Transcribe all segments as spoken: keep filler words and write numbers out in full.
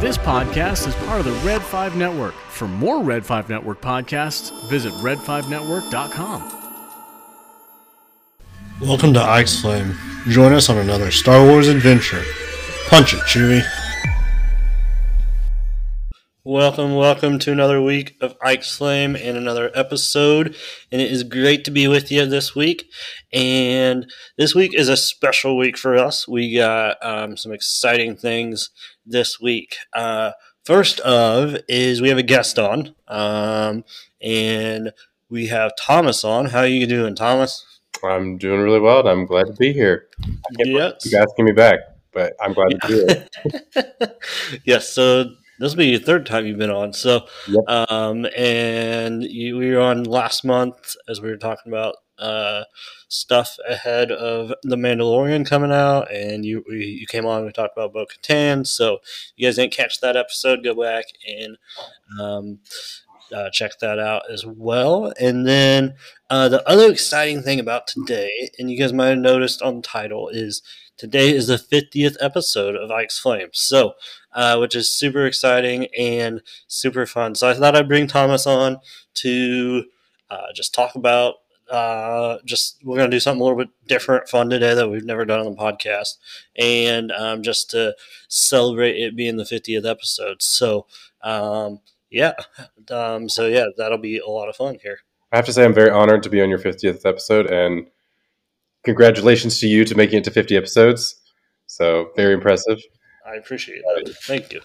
This podcast is part of the Red five Network. For more Red five Network podcasts, visit red five network dot com. Welcome to Ike's Flame. Join us on another Star Wars adventure. Punch it, Chewie. Welcome, welcome to another week of Ike's Flame and another episode, and it is great to be with you this week, and this week is a special week for us. We got um, some exciting things this week. Uh, first of is we have a guest on, um, and we have Thomas on. How are you doing, Thomas? I'm doing really well, I'm glad to be here. Yes. You guys get me back, but I'm glad yeah. to do it. Yes, so... this will be your third time you've been on. So, yep. um, and you, we were on last month as we were talking about uh, stuff ahead of The Mandalorian coming out, and you we, you came on and we talked about Bo-Katan. So, if you guys didn't catch that episode, go back and um, uh, check that out as well. And then uh, the other exciting thing about today, and you guys might have noticed on the title, is today is the fiftieth episode of Ike's Flame, so uh, which is super exciting and super fun. So I thought I'd bring Thomas on to uh, just talk about uh, just we're going to do something a little bit different, fun today that we've never done on the podcast, and um, just to celebrate it being the fiftieth episode. So um, yeah, um, so yeah, that'll be a lot of fun here. I have to say I'm very honored to be on your fiftieth episode, and congratulations to you to making it to fifty episodes. So very impressive. I appreciate that. Thank you.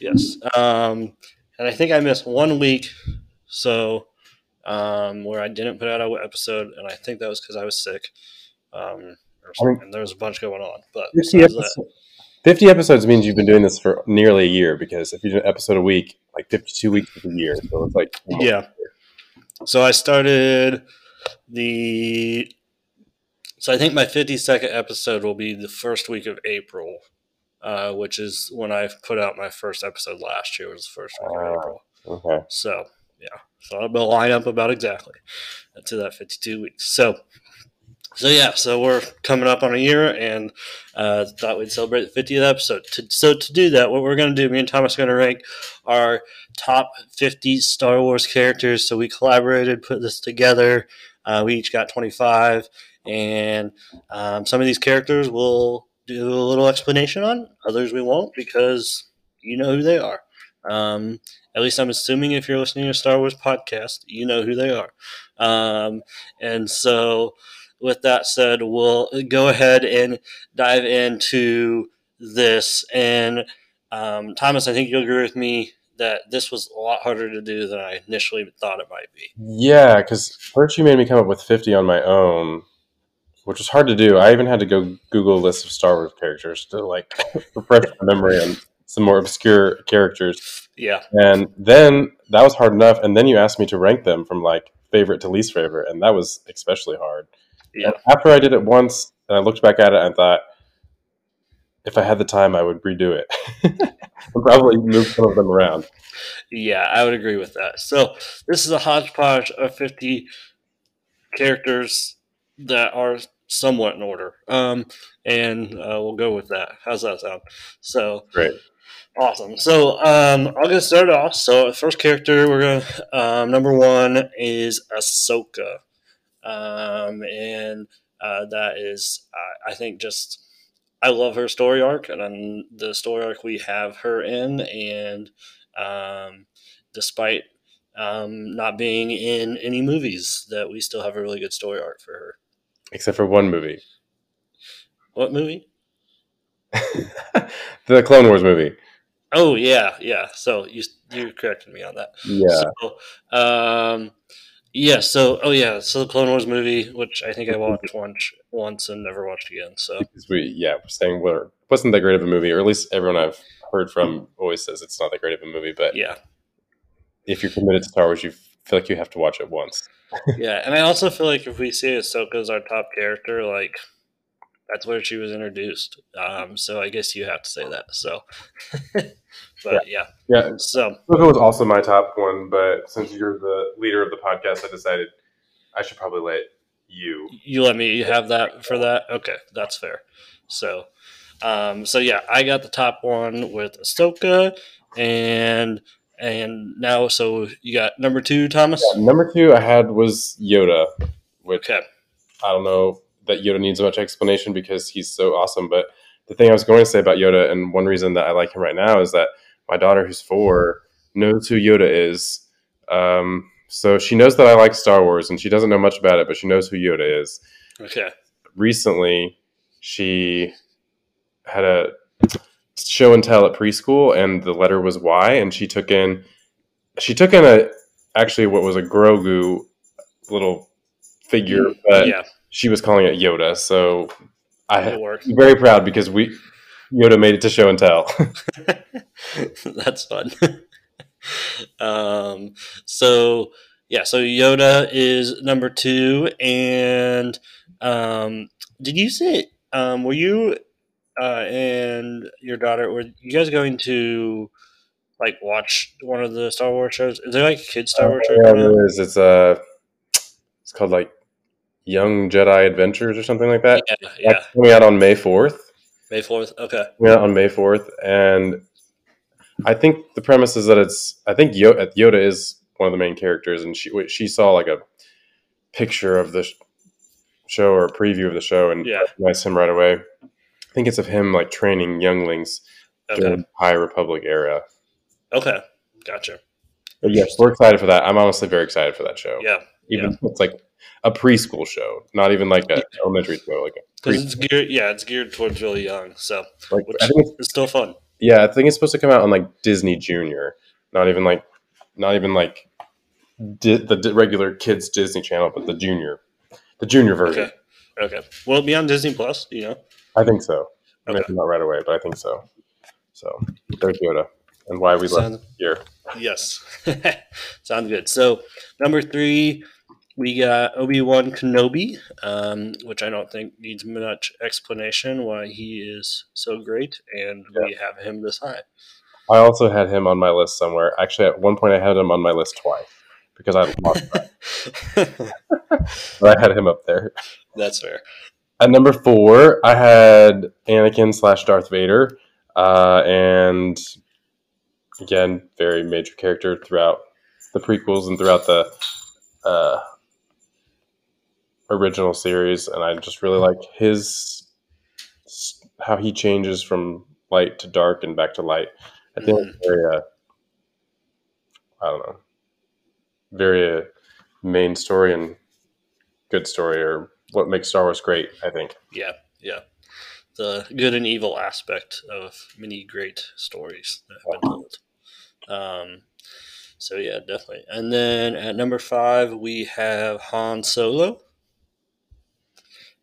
Yes. Um, and I think I missed one week. So um, where I didn't put out an episode. And I think that was because I was sick. Um, or something. I mean, there was a bunch going on. But fifty, episode, fifty episodes means you've been doing this for nearly a year, because if you do an episode a week, like fifty-two weeks is a year. So it's like. Yeah. So I started the. So I think my fifty-second episode will be the first week of April, uh, which is when I put out my first episode last year. It was the first week of April. Okay. So, yeah. So I'll line up about exactly to that fifty-two weeks. So, so yeah. So we're coming up on a year, and uh, thought we'd celebrate the fiftieth episode. To, so to do that, what we're going to do, me and Thomas are going to rank our top fifty Star Wars characters. So we collaborated, put this together. Uh, we each got twenty-five. And um, some of these characters we'll do a little explanation on. Others we won't, because you know who they are. Um, at least I'm assuming if you're listening to a Star Wars podcast, you know who they are. Um, and so with that said, we'll go ahead and dive into this. And um, Thomas, I think you'll agree with me that this was a lot harder to do than I initially thought it might be. Yeah, because first you made me come up with fifty on my own, which was hard to do. I even had to go Google a list of Star Wars characters to like refresh my memory on some more obscure characters. Yeah. And then that was hard enough. And then you asked me to rank them from like favorite to least favorite. And that was especially hard. Yeah. And after I did it once and I looked back at it and thought, if I had the time, I would redo it. I'd probably move some of them around. Yeah, I would agree with that. So this is a hodgepodge of fifty characters that are somewhat in order, um, and uh, we'll go with that. How's that sound? So great, awesome. So um, I'll get started off. So the first character we're gonna um, number one is Ahsoka, um, and uh, that is I, I think just I love her story arc, and I'm, the story arc we have her in, and um, despite um, not being in any movies, that we still have a really good story arc for her. Except for one movie. What movie? The Clone Wars movie. Oh, yeah, yeah. So you you corrected me on that. Yeah. So, um, yeah, so, oh, yeah, so the Clone Wars movie, which I think I watched once, once and never watched again. So we, yeah, we're saying well, wasn't that great of a movie, or at least everyone I've heard from always says it's not that great of a movie. But yeah, if you're committed to Star Wars, you feel like you have to watch it once. Yeah, and I also feel like if we see Ahsoka as our top character, like that's where she was introduced. Um, so I guess you have to say that. So, but yeah, yeah. yeah. So Ahsoka was also my top one, but since you're the leader of the podcast, I decided I should probably let you. You let me have that for that. Okay, that's fair. So, Um, so yeah, I got the top one with Ahsoka, and and now so you got number two, Thomas? Yeah, number two I had was Yoda, which okay. I don't know that Yoda needs much explanation because he's so awesome. But the thing I was going to say about Yoda, and one reason that I like him right now, is that my daughter, who's four, knows who Yoda is. Um, so she knows that I like Star Wars, and she doesn't know much about it, but she knows who Yoda is. Okay. Recently, she had a show and tell at preschool, and the letter was Y, and she took in, she took in a, actually what was a Grogu little figure, but yeah. she was calling it Yoda. So I'm very proud because we, Yoda made it to show and tell. That's fun. um, so yeah, so Yoda is number two, and um, did you say, um, were you, Uh, and your daughter, were you guys going to like watch one of the Star Wars shows? Is there like a kid's Star Wars show? Yeah, there is. It's uh, it's called like Young Jedi Adventures or something like that. Yeah, yeah. That's coming out on May fourth. May fourth, okay. Yeah, on May fourth, and I think the premise is that it's. I think Yoda, Yoda is one of the main characters, and she she saw like a picture of the show or a preview of the show, and yeah. recognized him right away. I think it's of him like training younglings okay. during the High Republic era. Okay, gotcha. But yes, we're excited for that. I'm honestly very excited for that show. Yeah, even yeah. though it's like a preschool show, not even like an yeah. elementary show, like because it's geared, yeah, it's geared towards really young. So like, which I think it's, it's still fun. Yeah, I think it's supposed to come out on like Disney Junior, not even like, not even like di- the di- regular kids Disney Channel, but the junior, the junior version. Okay, okay. Will it be on Disney Plus? You know. I think so. Okay. Maybe not right away, but I think so. So there's Yoda and why we Sounds, left here. Yes. Sounds good. So number three, we got Obi-Wan Kenobi, um, which I don't think needs much explanation why he is so great, and yeah. we have him this high. I also had him on my list somewhere. Actually, at one point I had him on my list twice because I lost that. But I had him up there. That's fair. At number four, I had Anakin slash Darth Vader, uh, and again, very major character throughout the prequels and throughout the uh, original series, and I just really like his, how he changes from light to dark and back to light. I think mm. it's very, uh, I don't know, very uh, main story and good story, or what makes Star Wars great, I think. Yeah, yeah. The good and evil aspect of many great stories that have been told. Um, so, yeah, definitely. And then at number five, we have Han Solo,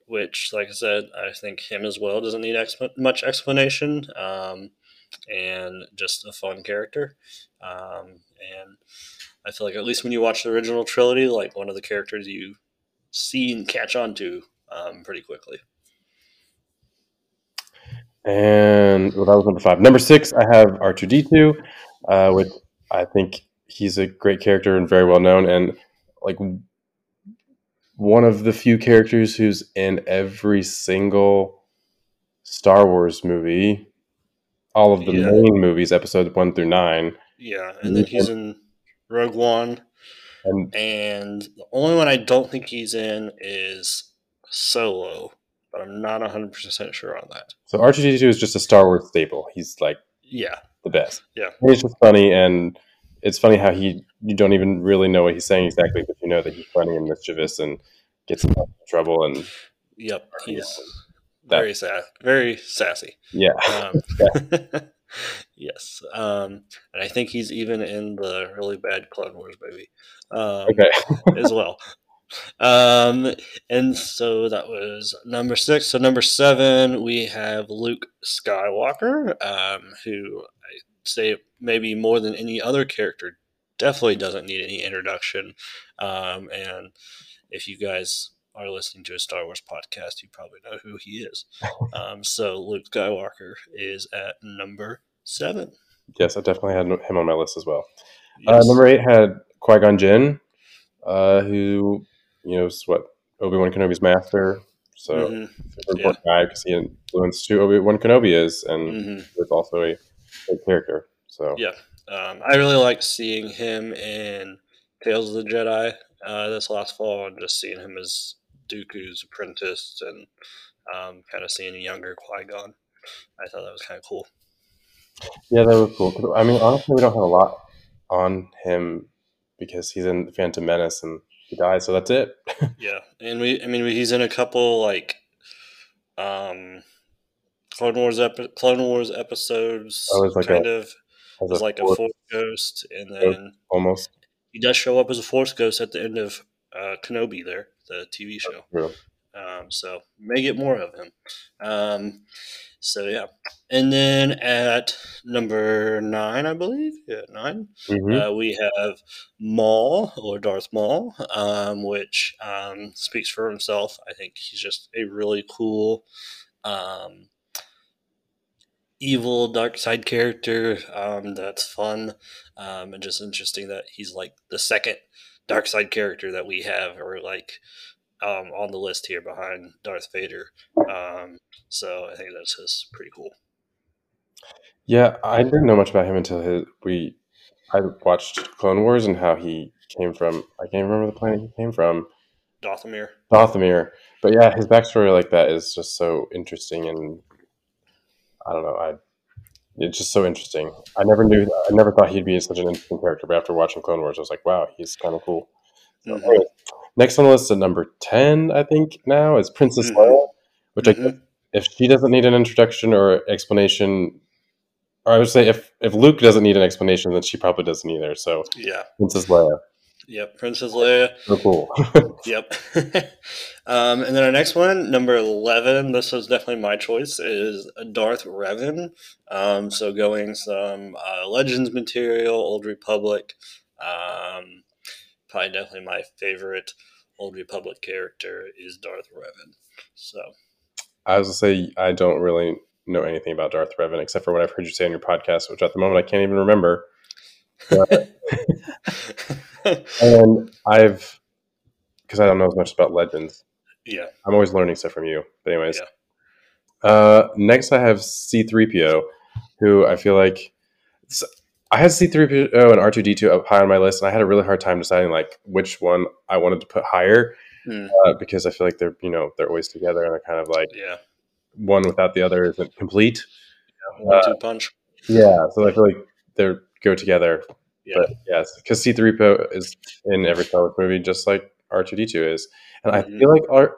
which, like I said, I think him as well doesn't need ex- much explanation, um, and just a fun character. Um, and I feel like at least when you watch the original trilogy, like one of the characters you see and catch on to um, pretty quickly. And well, that was number five. Number six, I have R two D two, uh, which I think he's a great character and very well known, and like one of the few characters who's in every single Star Wars movie, all of the yeah. main movies, episodes one through nine. Yeah, and then he's in Rogue One. And, and the only one I don't think he's in is Solo, but I'm not one hundred percent sure on that. So R two D two is just a Star Wars staple. He's like yeah, the best. Yeah, and he's just funny, and it's funny how he you don't even really know what he's saying exactly, but you know that he's funny and mischievous and gets in trouble. And yep, he's that. very sass, very sassy. Yeah. Um, yeah. Yes, um, and I think he's even in the really bad Clone Wars movie um, okay. as well. Um, and so that was number six. So number seven, we have Luke Skywalker, um, who I say maybe more than any other character definitely doesn't need any introduction. Um, and if you guys are listening to a Star Wars podcast, you probably know who he is. Um, so Luke Skywalker is at number seven. Yes, I definitely had him on my list as well. Yes. Uh, number eight had Qui-Gon Jinn, uh, who, you know, is what Obi-Wan Kenobi's master. So mm-hmm. super important yeah. guy because he influenced who Obi-Wan Kenobi is, and mm-hmm. he was also a great character. So yeah, um, I really liked seeing him in Tales of the Jedi uh, this last fall, and just seeing him as Dooku's apprentice, and um, kind of seeing a younger Qui-Gon. I thought that was kind of cool. Yeah, that was cool. I mean, honestly, we don't have a lot on him because he's in Phantom Menace and he dies, so that's it. Yeah, and we, I mean, he's in a couple like um, Clone Wars epi- Clone Wars episodes. Oh, like kind a, of as like a force, force ghost, and then almost he does show up as a force ghost at the end of uh, Kenobi there, the T V show. Really? Um, so may get more of him. Um, so yeah, and then at number nine, I believe, yeah, nine, mm-hmm. uh, we have Maul, or Darth Maul, um, which um, speaks for himself. I think he's just a really cool, um, evil, dark side character. Um, that's fun, um, and just interesting that he's like the second dark side character that we have, or like. Um, on the list here behind Darth Vader. Um, so I think that's just pretty cool. Yeah, I didn't know much about him until his, we. I watched Clone Wars and how he came from. I can't remember the planet he came from. Dathomir. Dathomir. But yeah, his backstory like that is just so interesting, and I don't know. I it's just so interesting. I never knew. I never thought he'd be such an interesting character, but after watching Clone Wars, I was like, wow, he's kind of cool. So, mm-hmm. anyway, next on the list at number ten, I think now, is Princess mm-hmm. Leia, which mm-hmm. I guess if she doesn't need an introduction or explanation, or I would say if, if Luke doesn't need an explanation, then she probably doesn't either. So yeah, Princess Leia. Yep, Princess Leia. So cool. Yep. um, and then our next one, number eleven, this was definitely my choice, is Darth Revan. Um, so going some uh, Legends material, Old Republic, um, probably definitely my favorite Old Republic character is Darth Revan. So I was going to say, I don't really know anything about Darth Revan except for what I've heard you say on your podcast, which at the moment I can't even remember. And I've, because I don't know as much about Legends. Yeah. I'm always learning stuff from you. But anyways. Yeah. Uh, next I have C three P O, who I feel like... I had C three P O and R two D two up high on my list, and I had a really hard time deciding like which one I wanted to put higher mm. uh, because I feel like they're, you know, they're always together, and they're kind of like yeah. one without the other isn't complete. Yeah, one, uh, two punch. Yeah, so I feel like they go together. Yeah. But yes, because C three P O is in every Star Wars movie, just like R two D two is, and mm-hmm. I feel like R-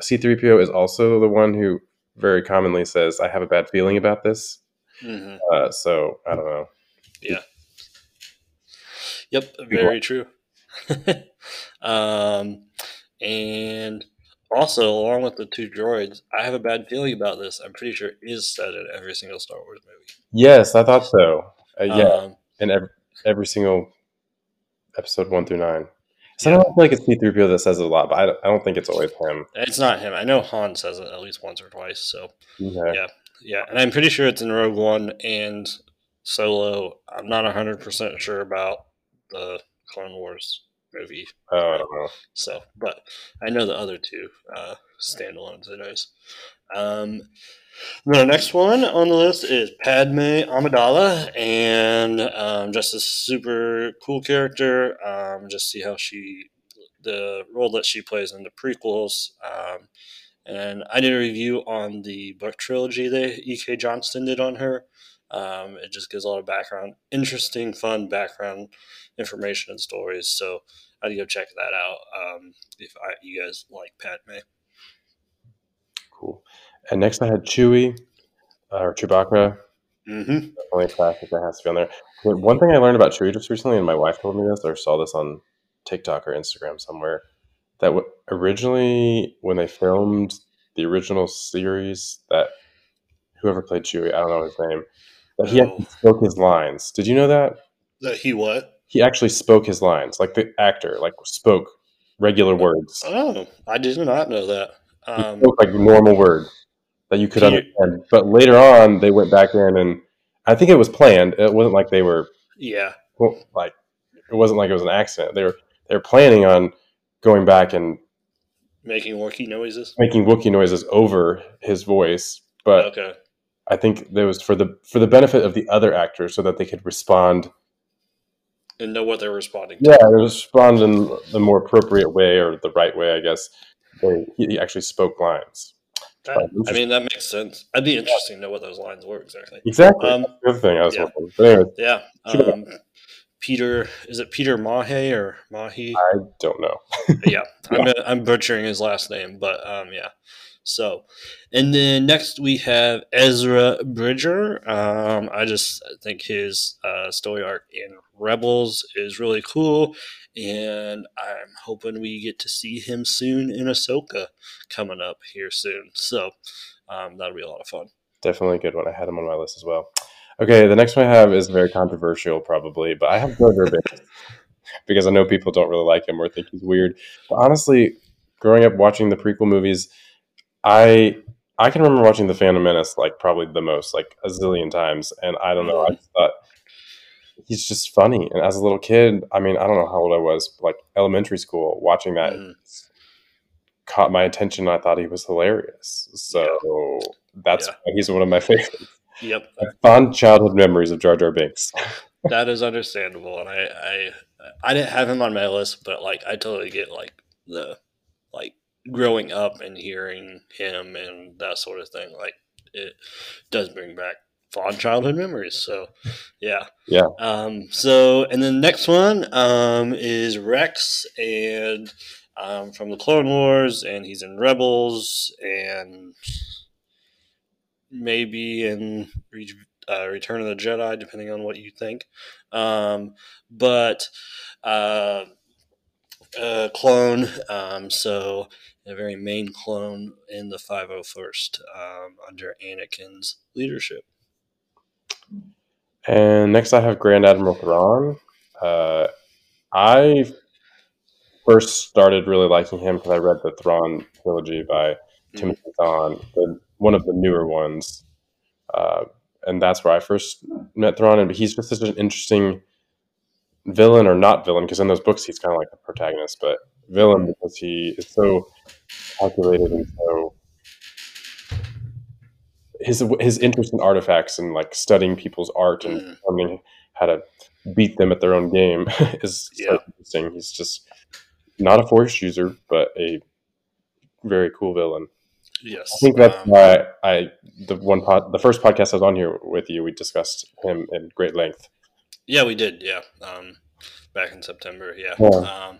C three P O is also the one who very commonly says, "I have a bad feeling about this." Mm-hmm. Uh, so I don't know. Yeah. Yep. Very true. um, and also, along with the two droids, I have a bad feeling about this. I'm pretty sure is said in every single Star Wars movie. Yes, I thought so. Uh, yeah, um, in every, every single episode one through nine. So yeah. I don't feel like it's C three P O that says it a lot, but I don't, I don't think it's always him. It's not him. I know Han says it at least once or twice. So okay. yeah, yeah, and I'm pretty sure it's in Rogue One and Solo. I'm not one hundred percent sure about the Clone Wars movie. Oh, I don't know. So, but I know the other two uh, standalones, I know. Um, the next one on the list is Padme Amidala, and um, just a super cool character. Um, just see how she, the role that she plays in the prequels. Um, and I did a review on the book trilogy that E K Johnston did on her. Um, it just gives a lot of background, interesting, fun background information and stories. So I'd go check that out um, if I, you guys like Padme. Cool. And next I had Chewie, uh, or Chewbacca. Mm-hmm. Definitely a classic that has to be on there. One thing I learned about Chewie just recently, and my wife told me this, or saw this on TikTok or Instagram somewhere, that w- originally when they filmed the original series, that whoever played Chewie, I don't know his name, he actually spoke his lines. Did you know that? That he what? He actually spoke his lines. Like the actor, like spoke regular words. Oh, I did not know that. Um, he spoke like normal words that you could understand. But later on, they went back in, and I think it was planned. It wasn't like they were. Yeah. Well, like it wasn't like it was an accident. They were they were planning on going back and Making Wookiee noises? Making Wookiee noises over his voice, but okay. I think that was for the for the benefit of the other actors so that they could respond. And know what they're responding to. Yeah, respond in the more appropriate way or the right way, I guess. They, he actually spoke lines. That, I mean, that makes sense. I'd be interesting yeah. to know what those lines were exactly. Exactly. Um, That's the other thing I was yeah. hoping. But anyway. Yeah. Um, Peter, is it Peter Mahe or Mahi? I don't know. yeah, I'm, yeah. I'm butchering his last name, but um, yeah. So, and then next we have Ezra Bridger. Um, I just think his uh, story arc in Rebels is really cool, and I'm hoping we get to see him soon in Ahsoka coming up here soon. So um, that'll be a lot of fun. Definitely a good one. I had him on my list as well. Okay, the next one I have is very controversial, probably, but I have Grogu because I know people don't really like him or think he's weird. But honestly, growing up watching the prequel movies, I I can remember watching The Phantom Menace like probably the most, like a zillion times, and I don't know, I just thought he's just funny. And as a little kid, I mean, I don't know how old I was, like elementary school, watching that mm. caught my attention. I thought he was hilarious, so yeah. that's yeah. why he's one of my favorites. Yep. Fond childhood memories of Jar Jar Binks. That is understandable. And I, I I didn't have him on my list, but like I totally get like the like growing up and hearing him and that sort of thing. Like it does bring back fond childhood memories. So yeah. Yeah. Um so and then the next one um is Rex, and um from the Clone Wars, and he's in Rebels and maybe in uh, Return of the Jedi, depending on what you think. Um, but uh, a clone, um, so a very main clone in the five oh first um, under Anakin's leadership. And next I have Grand Admiral Thrawn. Uh, I first started really liking him because I read the Thrawn trilogy by Timothy mm-hmm. Zahn, the one of the newer ones. Uh, and that's where I first met Thrawn. And he's just such an interesting villain, or not villain, because in those books he's kind of like the protagonist, but villain because he is so calculated and so... His his interest in artifacts and like studying people's art and mm. learning how to beat them at their own game is yeah. so interesting. He's just not a Force user, but a very cool villain. Yes, I think that's um, why I the one pod, the first podcast I was on here with you, we discussed him in great length. Yeah, we did. Yeah, um, back in September. Yeah, yeah, um,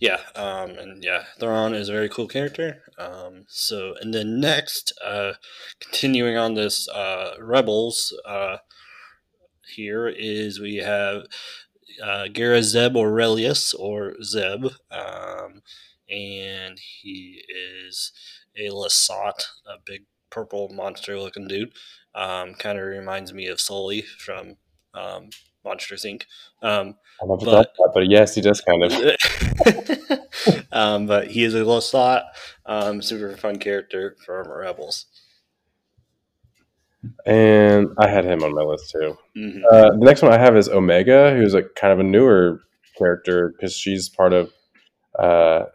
yeah um, and yeah, Thrawn is a very cool character. Um, so, and then next, uh, continuing on this uh, Rebels uh, here is we have uh, Garazeb Aurelius, or Zeb, um, and he is a Lasat, a big purple monster-looking dude. Um, kind of reminds me of Sully from um, Monsters, Incorporated. Um, I love that, but yes, he does kind of. um, but he is a Lasat, um, super fun character from Rebels. And I had him on my list, too. Mm-hmm. Uh, the next one I have is Omega, who's a kind of a newer character because she's part of... Uh,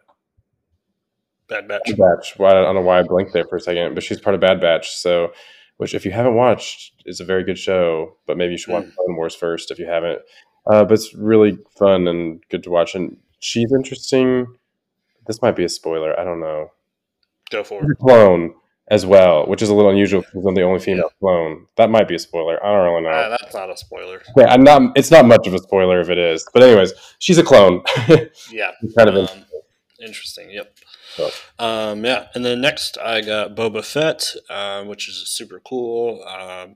Bad Batch. Bad Batch. Well, I don't know why I blinked there for a second, but she's part of Bad Batch. So, which if you haven't watched, is a very good show, but maybe you should watch mm. Clone Wars first if you haven't. Uh, but it's really fun and good to watch. And she's interesting. This might be a spoiler. I don't know. Go for it. Clone as well, which is a little unusual because I'm the only female yeah. clone. That might be a spoiler. I don't really know. Uh, that's not a spoiler. Yeah, I'm not. It's not much of a spoiler if it is. But anyways, she's a clone. yeah. Kind of um, interesting. Interesting. Yep. So. Um, yeah, and then next I got Boba Fett, uh, which is super cool. Um,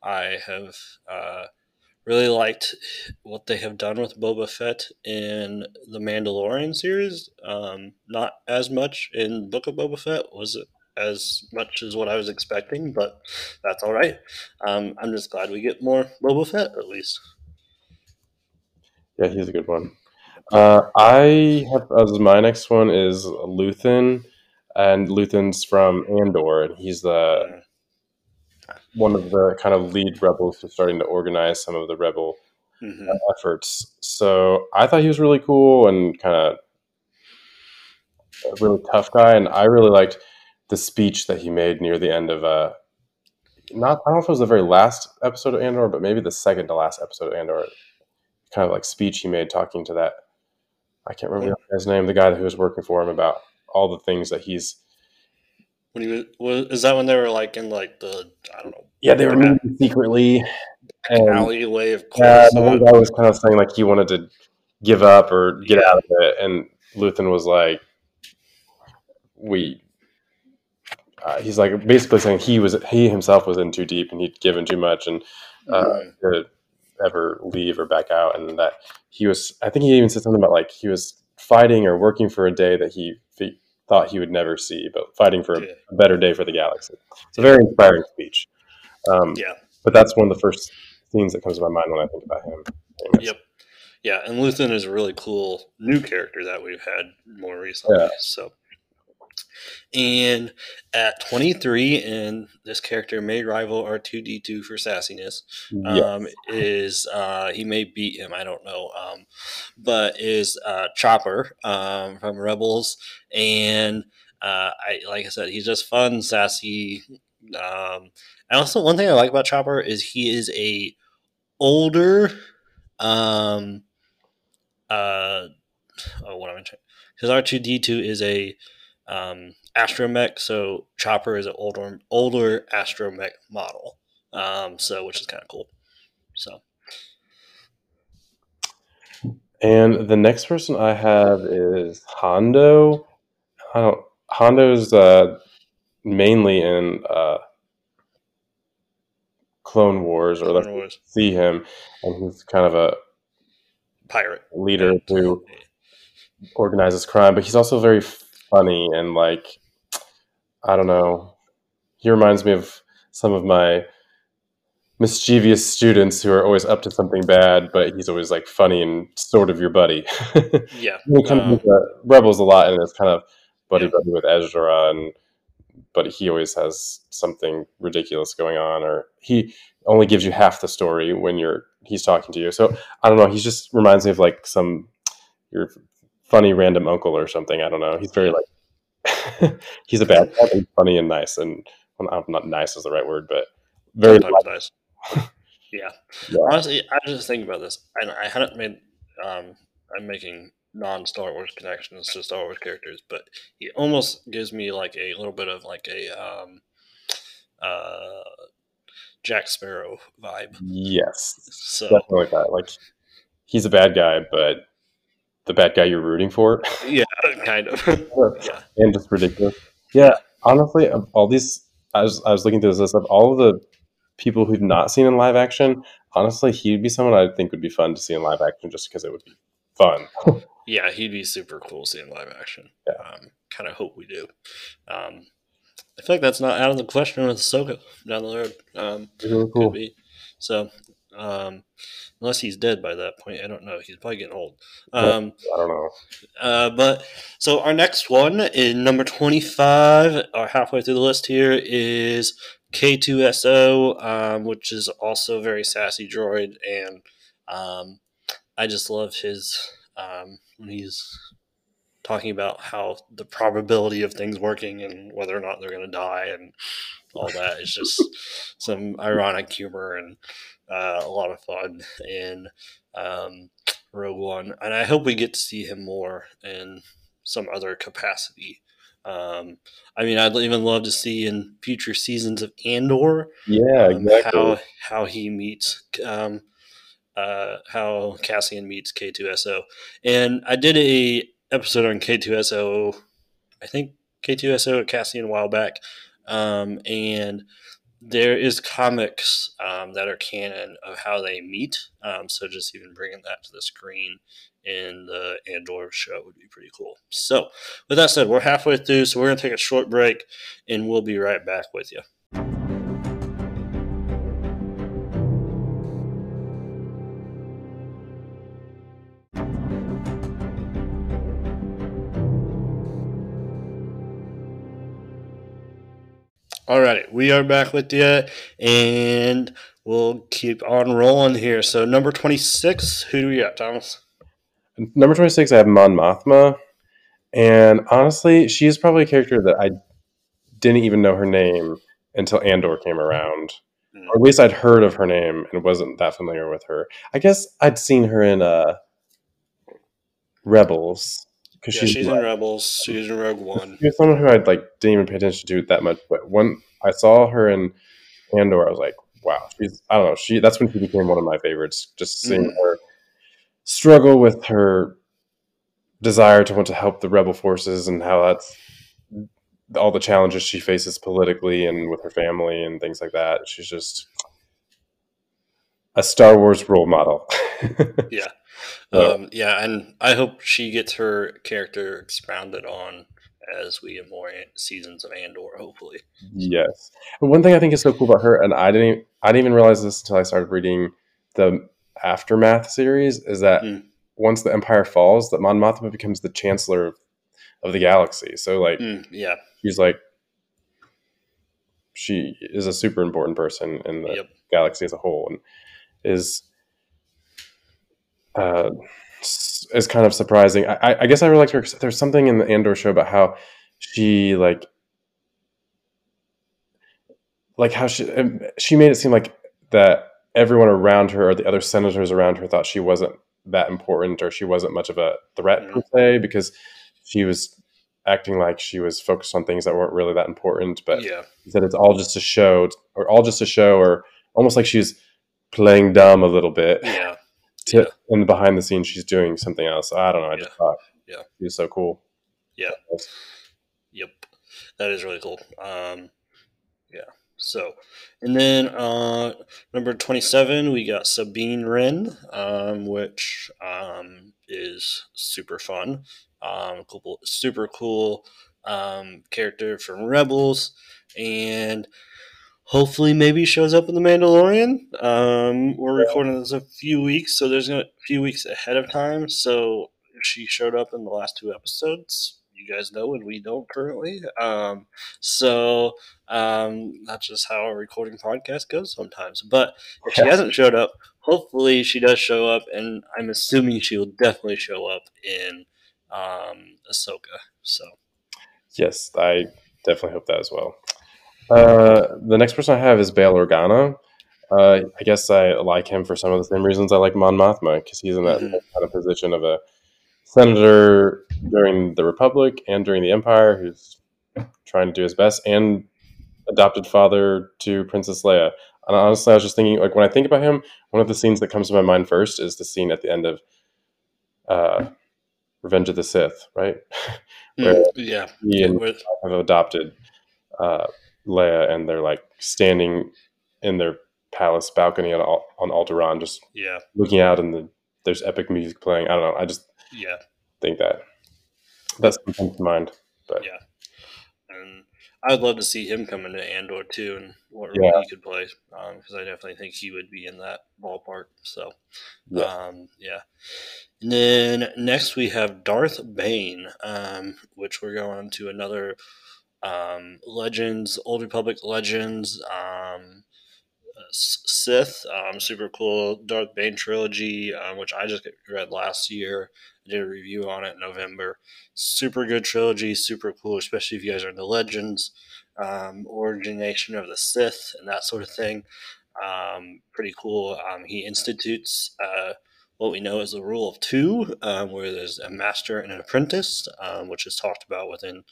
I have uh, really liked what they have done with Boba Fett in the Mandalorian series. Um, not as much in Book of Boba Fett, was it as much as what I was expecting, but that's all right. Um, I'm just glad we get more Boba Fett at least. Yeah, he's a good one. Uh, I have as my next one is Luthen, and Luthen's from Andor, and he's the one of the kind of lead rebels who's starting to organize some of the rebel mm-hmm. uh, efforts. So I thought he was really cool and kind of a really tough guy, and I really liked the speech that he made near the end of uh, not I don't know if it was the very last episode of Andor, but maybe the second to last episode of Andor. Kind of like speech he made talking to that, I can't remember yeah. his name, the guy who was working for him, about all the things that he's. When he was, is that when they were like in like the I don't know? Yeah, they were meeting secretly. An alleyway, of course. Yeah, the one guy was kind of saying like he wanted to give up or get yeah. out of it, and Luthen was like, "We." Uh, he's like basically saying he was he himself was in too deep and he'd given too much and uh, mm-hmm. to ever leave or back out, and that he was. I think he even said something about like he was fighting or working for a day that he. Thought he would never see, but fighting for yeah. a better day for the galaxy. It's a very inspiring speech. Um, yeah. But that's one of the first scenes that comes to my mind when I think about him. Yep. Yeah, and Luthen is a really cool new character that we've had more recently. Yeah. So, and at twenty-three, and this character may rival R two D two for sassiness, um, yes. is uh, he may beat him, I don't know, um, but is uh, Chopper um, from Rebels. And uh, I like I said, he's just fun, sassy. Um, and also, one thing I like about Chopper is he is a older. Um, uh, oh, what am I trying? Because R two D two is a um, astromech, so Chopper is an older older astromech model. Um, so which is kind of cool. So. And the next person I have is Hondo. I don't, Hondo's uh, mainly in uh, Clone Wars, or Clone Wars. See him, and he's kind of a pirate leader yeah. who organizes crime. But he's also very funny and like I don't know. He reminds me of some of my mischievous students who are always up to something bad, but he's always like funny and sort of your buddy. yeah, he kind um, of Rebels a lot, and it's kind of buddy yeah. buddy with Ezra, and but he always has something ridiculous going on, or he only gives you half the story when you're he's talking to you. So I don't know. He just reminds me of like some your funny random uncle or something. I don't know. He's very like he's a bad guy, he's funny and nice, and well, not nice is the right word, but very nice. yeah. yeah, honestly, I was just thinking about this. I, I hadn't made. Um, I'm making non-Star Wars connections to Star Wars characters, but he almost gives me like a little bit of like a um, uh, Jack Sparrow vibe. Yes, so definitely like that. Like he's a bad guy, but the bad guy you're rooting for. yeah, kind of. yeah, and just ridiculous. Yeah, honestly, of all these, I was I was looking through this list of all of the people who've not seen in live action, honestly, he'd be someone I think would be fun to see in live action just because it would be fun. yeah, he'd be super cool seeing live action. Yeah. Um, kind of hope we do. Um, I feel like that's not out of the question with Ahsoka down the road. Um, really cool. Could be. So, um, unless he's dead by that point, I don't know. He's probably getting old. Um, I don't know. Uh, but so our next one is number twenty-five, or halfway through the list here, is K two S O, um, which is also a very sassy droid, and um, I just love his um, when he's talking about how the probability of things working and whether or not they're going to die and all that. It's just some ironic humor and uh, a lot of fun in um, Rogue One, and I hope we get to see him more in some other capacity. Um, I mean, I'd even love to see in future seasons of Andor, yeah, um, exactly. how how he meets, um, uh, how Cassian meets K two S O. And I did a episode on K two S O, I think K two S O at Cassian a while back, um, and there is comics um, that are canon of how they meet. Um, so just even bringing that to the screen in the Andor show would be pretty cool. So with that said, we're halfway through, so we're going to take a short break, and we'll be right back with you. All right, we are back with you, and we'll keep on rolling here. So number twenty-six, who do we got, Thomas? Number twenty-six, I have Mon Mothma, And honestly, she is probably a character that I didn't even know her name until Andor came around. Mm. Or at least I'd heard of her name and wasn't that familiar with her. I guess I'd seen her in uh, Rebels. Yeah, she's, she's in like, Rebels. She's in Rogue One. She was someone who I like didn't even pay attention to that much. But when I saw her in Andor, I was like, wow. She's, I don't know. She That's when she became one of my favorites. Just seeing mm. her struggle with her desire to want to help the rebel forces and how that's all the challenges she faces politically and with her family and things like that. She's just a Star Wars role model. Yeah. So. Um, yeah. And I hope she gets her character expounded on as we have more seasons of Andor, hopefully. Yes. And one thing I think is so cool about her, and I didn't, I didn't even realize this until I started reading the Aftermath series, is that mm. once the Empire falls, that Mon Mothma becomes the Chancellor of, of the galaxy. So, like, mm, yeah, she's like, she is a super important person in the yep. galaxy as a whole, and is uh, is kind of surprising. I, I guess I really liked her. There's something in the Andor show about how she like, like how she she made it seem like that everyone around her or the other senators around her thought she wasn't that important or she wasn't much of a threat mm-hmm. per se, because she was acting like she was focused on things that weren't really that important. But yeah. he said it's all just a show or all just a show or almost like she's playing dumb a little bit. Yeah. To, yeah. And behind the scenes, she's doing something else. I don't know. I yeah. just thought yeah. she was so cool. Yeah. Yep. That is really cool. Um, yeah. So, and then uh, number twenty-seven, we got Sabine Wren, um, which um, is super fun. Um, cool, super cool um, character from Rebels, and hopefully maybe shows up in The Mandalorian. Um, we're recording this a few weeks, so there's a few weeks ahead of time. So she showed up in the last two episodes. You guys know, and we don't currently. Um, so um, that's just how a recording podcast goes sometimes. But if she hasn't showed up, hopefully she does show up, and I'm assuming she will definitely show up in um, Ahsoka. So, yes, I definitely hope that as well. Uh, the next person I have is Bail Organa. Uh, I guess I like him for some of the same reasons I like Mon Mothma, because he's in that mm-hmm. kind of position of a senator during the Republic and during the Empire, who's trying to do his best, and adopted father to Princess Leia. And honestly, I was just thinking, like, when I think about him, one of the scenes that comes to my mind first is the scene at the end of uh, Revenge of the Sith, right? Where yeah. he and yeah, have adopted uh, Leia, and they're, like, standing in their palace balcony on, on Alderaan, just yeah. looking out, and the, there's epic music playing. I don't know. I just... Yeah, think that that's what comes to mind. But yeah, and I'd love to see him come into Andor too, and what yeah. role he could play, because um, I definitely think he would be in that ballpark. So, yeah. Um, yeah. And then next we have Darth Bane, um, which we're going to another um, Legends, Old Republic Legends. Um, Sith, um, super cool Darth Bane trilogy, um, which I just read last year. I did a review on it in November. Super good trilogy, super cool, especially if you guys are into Legends, um, Origination of the Sith, and that sort of thing. Um, pretty cool. Um, he institutes uh, what we know as the rule of two, um, where there's a master and an apprentice, um, which is talked about within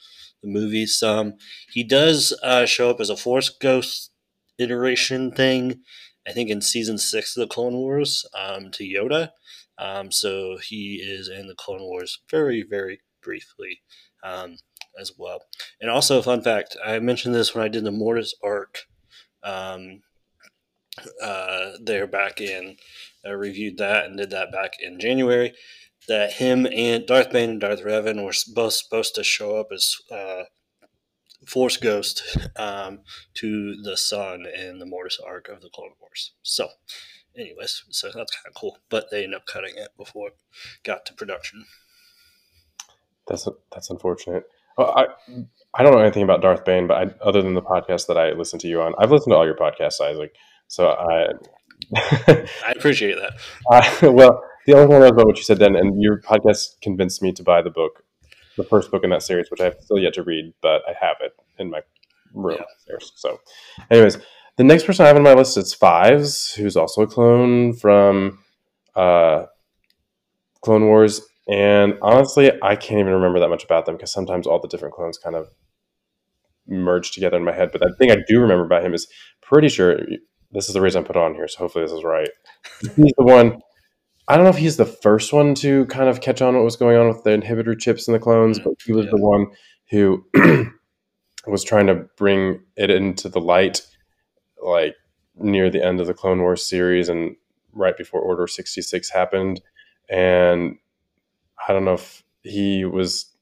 the movies. Um, he does uh, show up as a Force ghost iteration thing, I think, in season six of the Clone Wars, um, to Yoda. Um, so he is in the Clone Wars very, very briefly um, as well. And also, fun fact, I mentioned this when I did the Mortis arc um, uh, there back in, I reviewed that and did that back in January, that him and Darth Bane and Darth Revan were both supposed to show up as uh, Force Ghost um, to the Sun in the Mortis arc of the Clone Wars. So, anyways, so that's kind of cool. But they end up cutting it before it got to production. That's a, that's unfortunate. Well, I I don't know anything about Darth Bane, but I, other than the podcast that I listened to you on, I've listened to all your podcasts, Isaac. So I I appreciate that. I, well, the only thing I love about what you said then, and your podcast convinced me to buy the book the first book in that series, which I've still yet to read, but I have it in my room. Yeah. So anyways, the next person I have on my list is Fives, who's also a clone from uh, Clone Wars. And honestly, I can't even remember that much about them because sometimes all the different clones kind of merge together in my head. But the thing I do remember about him is pretty sure this is the reason I put on here. So hopefully this is right. He's the one. I don't know if he's the first one to kind of catch on what was going on with the inhibitor chips and the clones, but he was yeah. the one who was trying to bring it into the light, like near the end of the Clone Wars series and right before Order sixty-six happened. And I don't know if he was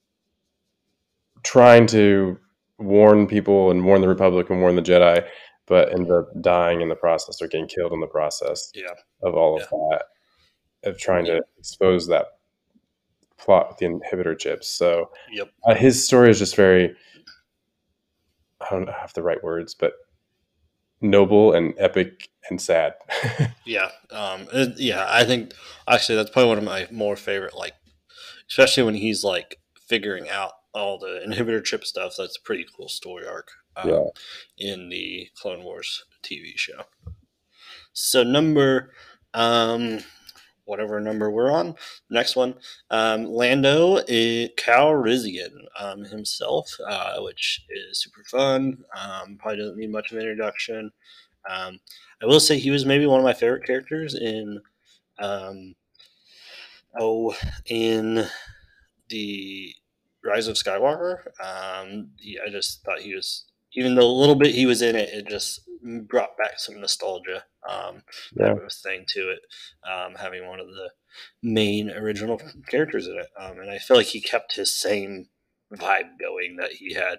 trying to warn people and warn the Republic and warn the Jedi, but ended up dying in the process or getting killed in the process yeah. of all yeah. of that. Of trying yep. to expose that plot with the inhibitor chips. So yep. uh, his story is just very, I don't have the right words, but noble and epic and sad. yeah. Um, it, yeah. I think actually that's probably one of my more favorite, like, especially when he's like figuring out all the inhibitor chip stuff. That's a pretty cool story arc um, yeah. in the Clone Wars T V show. So number, um, whatever number we're on. Next one, um, Lando is Calrissian um, himself, uh, which is super fun. Um, probably doesn't need much of an introduction. Um, I will say he was maybe one of my favorite characters in, um, oh, in the Rise of Skywalker. Um, he, I just thought he was, even the little bit he was in it, it just brought back some nostalgia. Um, yeah. That was thing to it, um, having one of the main original characters in it, um, and I feel like he kept his same vibe going that he had,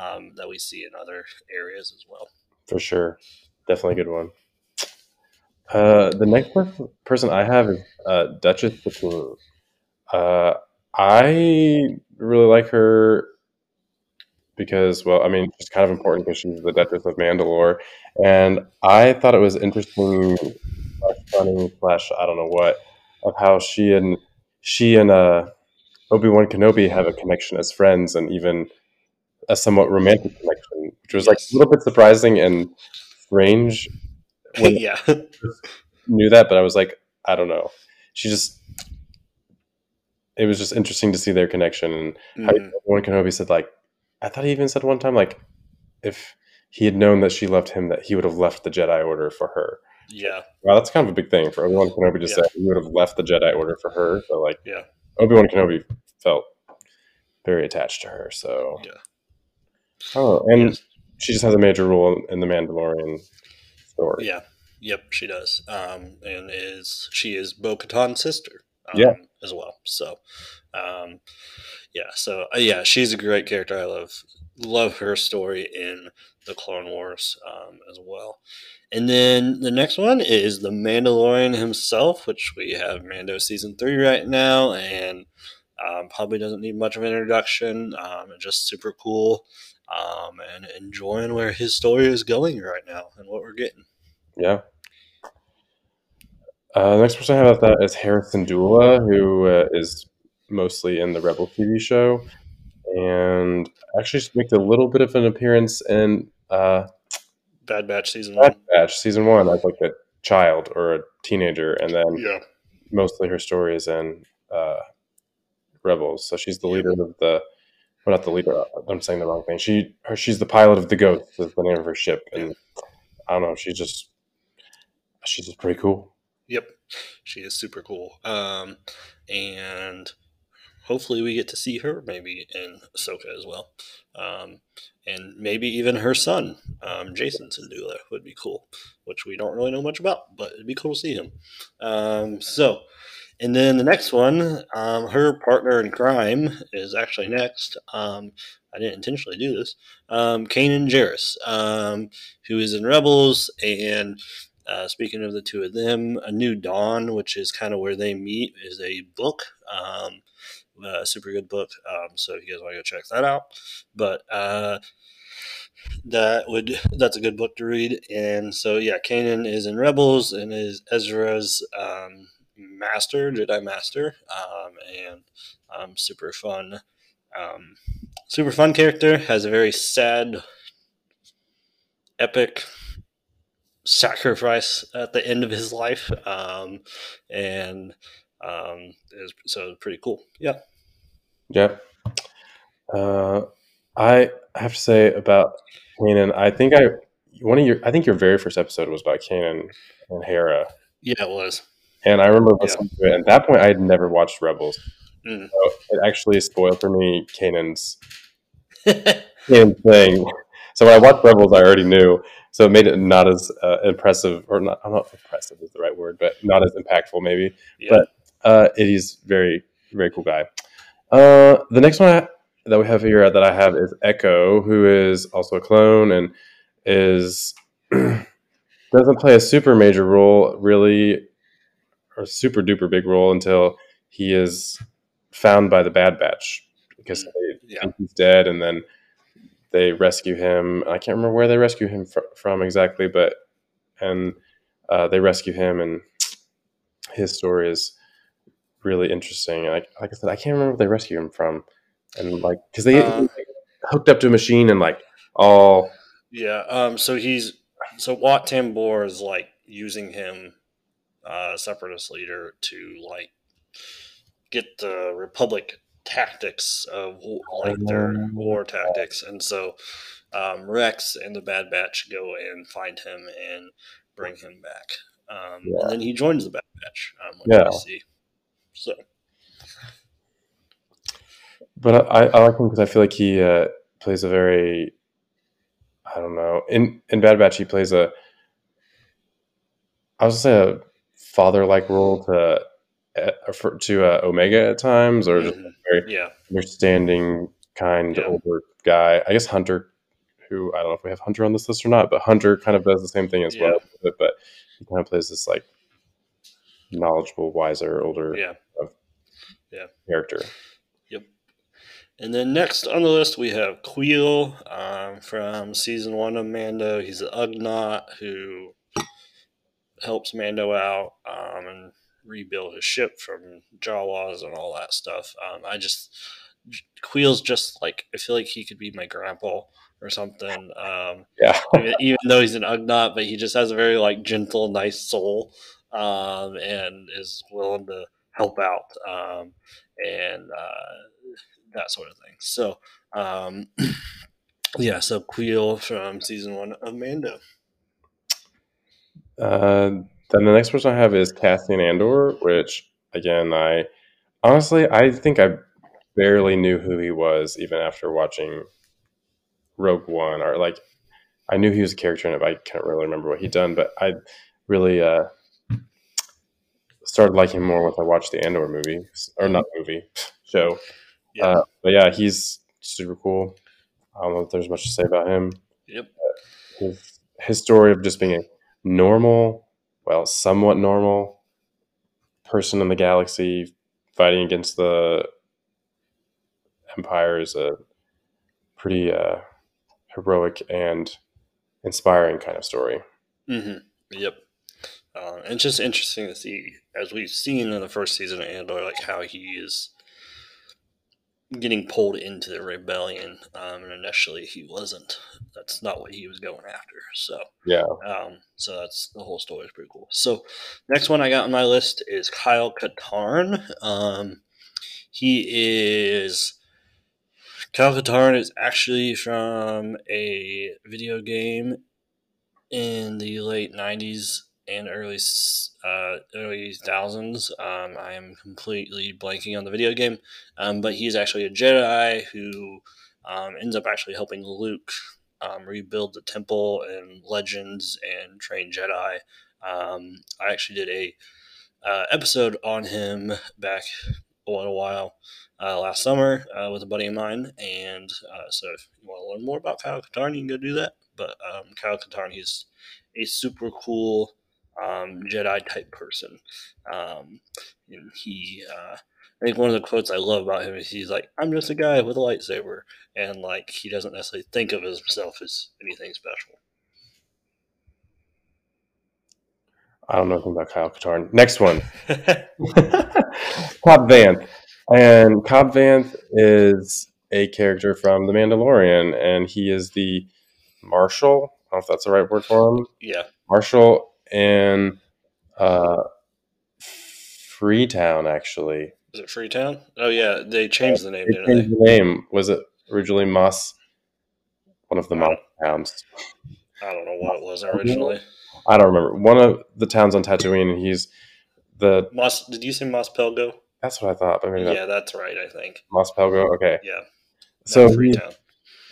um, that we see in other areas as well. For sure, definitely a good one. Uh, the next per- person I have is uh, Duchess Satooine. Uh I really like her because, well, I mean, she's kind of important because she's the Duchess of Mandalore. And I thought it was interesting, funny, slash, I don't know what, of how she and she and uh, Obi-Wan Kenobi have a connection as friends and even a somewhat romantic connection, which was like a little bit surprising and strange. When yeah. I knew that, but I was like, I don't know. She just, it was just interesting to see their connection. And mm. how Obi-Wan Kenobi said, like, I thought he even said one time, like, if he had known that she loved him, that he would have left the Jedi Order for her. Yeah. Wow, that's kind of a big thing for Obi-Wan Kenobi to yeah. say. He would have left the Jedi Order for her. But, like, yeah. Obi-Wan Kenobi felt very attached to her. So, yeah. Oh, and yes. she just has a major role in the Mandalorian story. Yeah. Yep, she does. Um, and is she is Bo-Katan's sister. Um, yeah. As well. So, um, yeah. So, uh, yeah, she's a great character. I love love her story in the Clone Wars um, as well. And then the next one is The Mandalorian himself, which we have Mando Season three right now, and um, probably doesn't need much of an introduction. Um, and just super cool um, and enjoying where his story is going right now and what we're getting. Yeah. Uh, the next person I have about that is Harrison Dula, who uh, is mostly in the Rebel T V show, and actually makes a little bit of an appearance in uh, Bad Batch season Bad one. Batch season one, as like a child or a teenager, and then yeah. mostly her story is in uh, Rebels. So she's the leader of the, well, not the leader. I'm saying the wrong thing. She, her, she's the pilot of the Ghost, is the name of her ship, and I don't know. She's just, she's just pretty cool. Yep, she is super cool, um, and hopefully we get to see her maybe in Ahsoka as well, um, and maybe even her son, um, Jason Sandula, would be cool, which we don't really know much about, but it'd be cool to see him. Um, so, and then the next one, um, her partner in crime is actually next. Um, I didn't intentionally do this. Um, Kanan Jarrus, um, who is in Rebels, and Uh, speaking of the two of them, A New Dawn, which is kind of where they meet, is a book, um, a super good book. Um, so if you guys want to go check that out, but uh, that would that's a good book to read. And so yeah, Kanan is in Rebels and is Ezra's um, master, Jedi master, um, and um, super fun Um, super fun character, has a very sad, epic sacrifice at the end of his life, um, and um, it was, so it was pretty cool. Yeah. Yeah. Uh, I have to say about Kanan, I think I one of your I think your very first episode was about Kanan and Hera. Yeah, it was. And I remember listening yeah. to it. At that point, I had never watched Rebels. Mm. So it actually spoiled for me Kanan's Kanan thing. So when I watched Rebels, I already knew. So it made it not as uh, impressive, or not, I'm not impressive is the right word, but not as impactful maybe. Yeah. But uh, it is very, very cool guy. Uh, the next one I, that we have here that I have is Echo, who is also a clone and is doesn't play a super major role really, or super duper big role until he is found by the Bad Batch because they yeah. think he's dead, and then they rescue him. I can't remember where they rescue him fr- from exactly, but and uh, they rescue him, and his story is really interesting. Like, like I said, I can't remember where they rescue him from, and like because they um, like, hooked up to a machine and like all yeah. Um. So he's so Wat Tambor is like using him. Uh, separatist leader to like get the Republic tactics of like their war tactics, and so um, Rex and the Bad Batch go and find him and bring him back, um, yeah. and then he joins the Bad Batch. Um, yeah, I see. So, but I, I like him because I feel like he uh, plays a very I don't know in in Bad Batch he plays a I was gonna say a father-like role to uh, to uh, Omega at times, or just a very yeah. understanding, kind, yeah. older guy. I guess Hunter, who I don't know if we have Hunter on this list or not, but Hunter kind of does the same thing as yeah. well, but he kind of plays this like knowledgeable, wiser, older yeah. yeah. character. Yep. And then next on the list we have Queel um, from season one of Mando. He's an Ugnaught who helps Mando out um, and rebuild his ship from Jawas and all that stuff. Um, I just Queel's just like I feel like he could be my grandpa or something. Um, yeah, even, even though he's an Ugnaught, but he just has a very like gentle, nice soul, um, and is willing to help out um, and uh, that sort of thing. So um, yeah, so Queel from season one of Mando. Uh, then the next person I have is Cassian Andor, which again, I honestly, I think I barely knew who he was even after watching Rogue One, or like I knew he was a character in it, but I can't really remember what he'd done, but I really, uh, started liking him more once I watched the Andor movie or not movie show. Yeah. Uh, but yeah, he's super cool. I don't know if there's much to say about him. Yep. His, his story of just being a normal, well, somewhat normal person in the galaxy fighting against the Empire is a pretty uh, heroic and inspiring kind of story. Mm-hmm. Yep. Uh, and it's just interesting to see, as we've seen in the first season of Andor, like how he is getting pulled into the rebellion, um, and initially he wasn't. That's not what he was going after. So yeah, um, so that's the whole story is pretty cool. So next one I got on my list is Kyle Katarn. Um, he is Kyle Katarn is actually from a video game in the late nineties and early uh, early thousands. Um, I am completely blanking on the video game, um, but he's actually a Jedi who um, ends up actually helping Luke um, rebuild the temple and Legends and train Jedi. Um, I actually did a uh, episode on him back a little while uh, last summer uh, with a buddy of mine, and uh, so if you want to learn more about Kyle Katarn, you can go do that. But um, Kyle Katarn, he's a super cool Um, Jedi type person. Um, and he, uh, I think one of the quotes I love about him is he's like, "I'm just a guy with a lightsaber," and like he doesn't necessarily think of himself as anything special. I don't know anything about Kyle Katarn. Next one, Cobb Vanth, and Cobb Vanth is a character from The Mandalorian, and he is the marshal. I don't know if that's the right word for him. Yeah. Marshal in uh, Freetown, actually. Is it Freetown? Oh, yeah. They changed the name, they didn't they? They changed the name. Was it originally Moss? One of the Moss towns. I don't know what it was originally. I don't remember. One of the towns on Tatooine, and he's the... Mos, did you say Mos Pelgo? That's what I thought. I mean, yeah, that's, that's right, I think. Mos Pelgo, okay. Yeah. So now Freetown.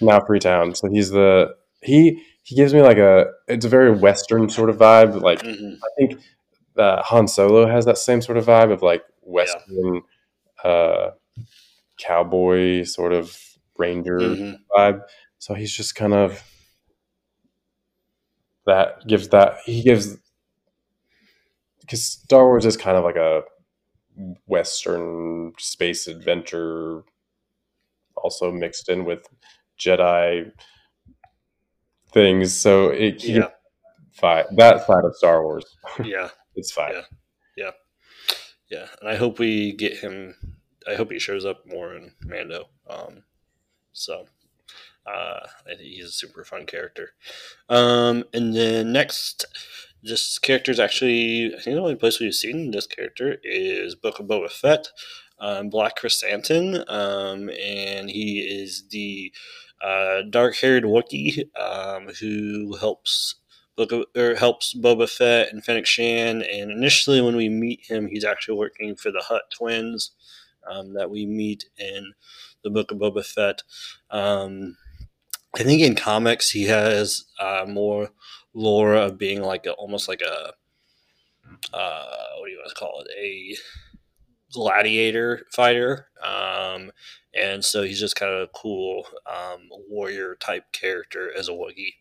Now Freetown. So he's the... He he gives me like a... It's a very Western sort of vibe. Like, mm-hmm. I think uh, Han Solo has that same sort of vibe of like Western yeah. uh, cowboy sort of ranger mm-hmm. vibe. So he's just kind of... That gives that he gives because Star Wars is kind of like a Western space adventure, also mixed in with Jedi things. So it yeah. fine that side of Star Wars. Yeah, it's fine. Yeah. yeah, yeah, and I hope we get him. I hope he shows up more in Mando. Um, so. Uh, I think he's a super fun character. Um, and then next, this character's actually, I think the only place we've seen this character is Book of Boba Fett, um, Black Chrysanthemum, um, and he is the uh, dark-haired Wookiee um, who helps Book of, or helps Boba Fett and Fennec Shan. And initially, when we meet him, he's actually working for the Hutt twins um, that we meet in the Book of Boba Fett. Um, I think in comics he has uh, more lore of being like a, almost like a uh, what do you want to call it? A gladiator fighter, um, and so he's just kind of a cool um, warrior type character as a Wookiee.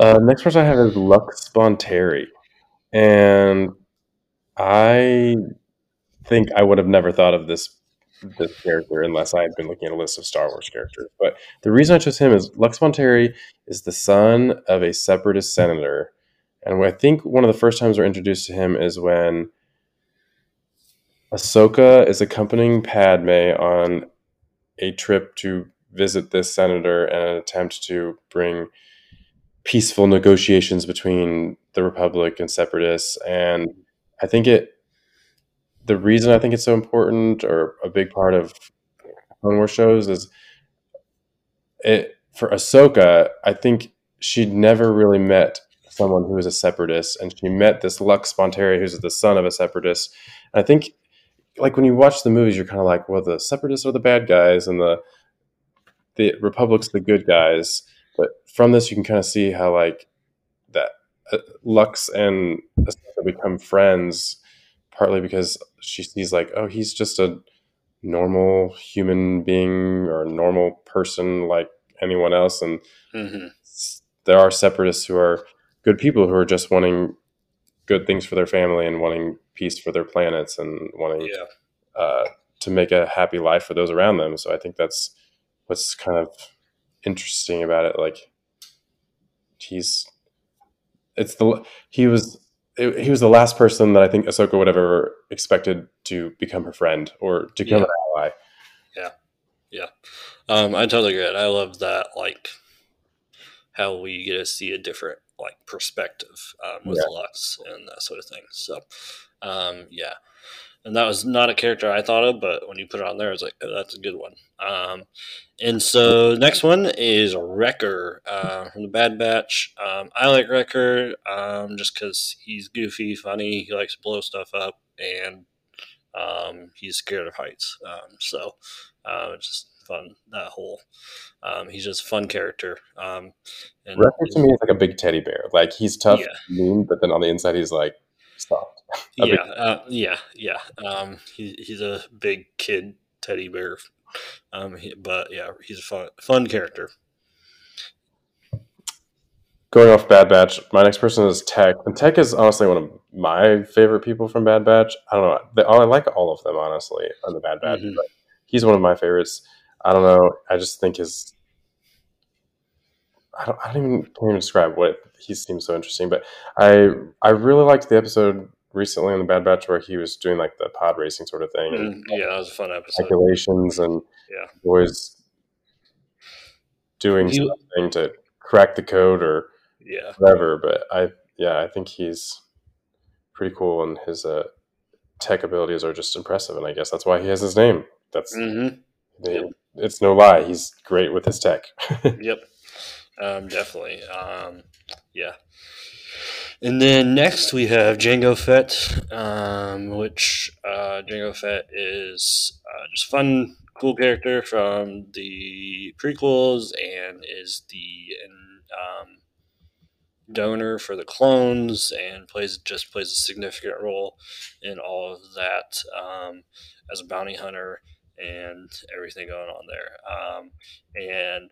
Uh, next person I have is Lux Bonteri, and I think I would have never thought of this. This character, unless I had been looking at a list of Star Wars characters. But the reason I chose him is Lux Bonteri is the son of a separatist senator, and I think one of the first times we're introduced to him is when Ahsoka is accompanying Padme on a trip to visit this senator and an attempt to bring peaceful negotiations between the Republic and separatists. And I think it The reason I think it's so important, or a big part of Clone Wars shows, is it for Ahsoka. I think she'd never really met someone who was a separatist, and she met this Lux Bonteri, who's the son of a separatist. And I think, like when you watch the movies, you're kind of like, well, the separatists are the bad guys, and the the Republic's the good guys. But from this, you can kind of see how like that uh, Lux and Ahsoka become friends. Partly because she sees like, oh, he's just a normal human being or a normal person like anyone else. And mm-hmm. there are separatists who are good people who are just wanting good things for their family and wanting peace for their planets and wanting yeah. uh, to make a happy life for those around them. So I think that's what's kind of interesting about it. Like he's, it's the, he was, he was the last person that I think Ahsoka would have ever expected to become her friend or to become yeah. an ally. Yeah. Yeah. Um, I totally agree. I love that. Like how we get to see a different like perspective um, with yeah. Lux and that sort of thing. So um, yeah. And that was not a character I thought of, but when you put it on there, I was like, oh, that's a good one. Um, and so next one is Wrecker uh, from the Bad Batch. Um, I like Wrecker um, just because he's goofy, funny. He likes to blow stuff up, and um, he's scared of heights. Um, so uh, it's just fun, that whole. Um, he's just a fun character. Um, and Wrecker to me is like a big teddy bear. Like he's tough, yeah. mean, but then on the inside he's like, soft. Yeah, big... uh, yeah, yeah, yeah. Um, he, he's a big kid teddy bear, um, he, but yeah, he's a fun, fun character. Going off Bad Batch, my next person is Tech, and Tech is honestly one of my favorite people from Bad Batch. I don't know, they, I like all of them honestly on the Bad Batch, mm-hmm. but he's one of my favorites. I don't know, I just think his. I don't, I don't even, can't even describe what he seems so interesting, but I I really liked the episode recently on The Bad Batch where he was doing like the pod racing sort of thing. Mm, and, yeah, that was a fun episode. Calculations and yeah. always doing he, something to crack the code or yeah. whatever. But I, yeah, I think he's pretty cool, and his uh, tech abilities are just impressive. And I guess that's why he has his name. That's mm-hmm. the, yep. it's no lie. He's great with his tech. Yep. Um, definitely. Um, yeah. And then next we have Jango Fett, um, which uh, Jango Fett is uh, just fun, cool character from the prequels, and is the um, donor for the clones, and plays just plays a significant role in all of that um, as a bounty hunter and everything going on there. Um, and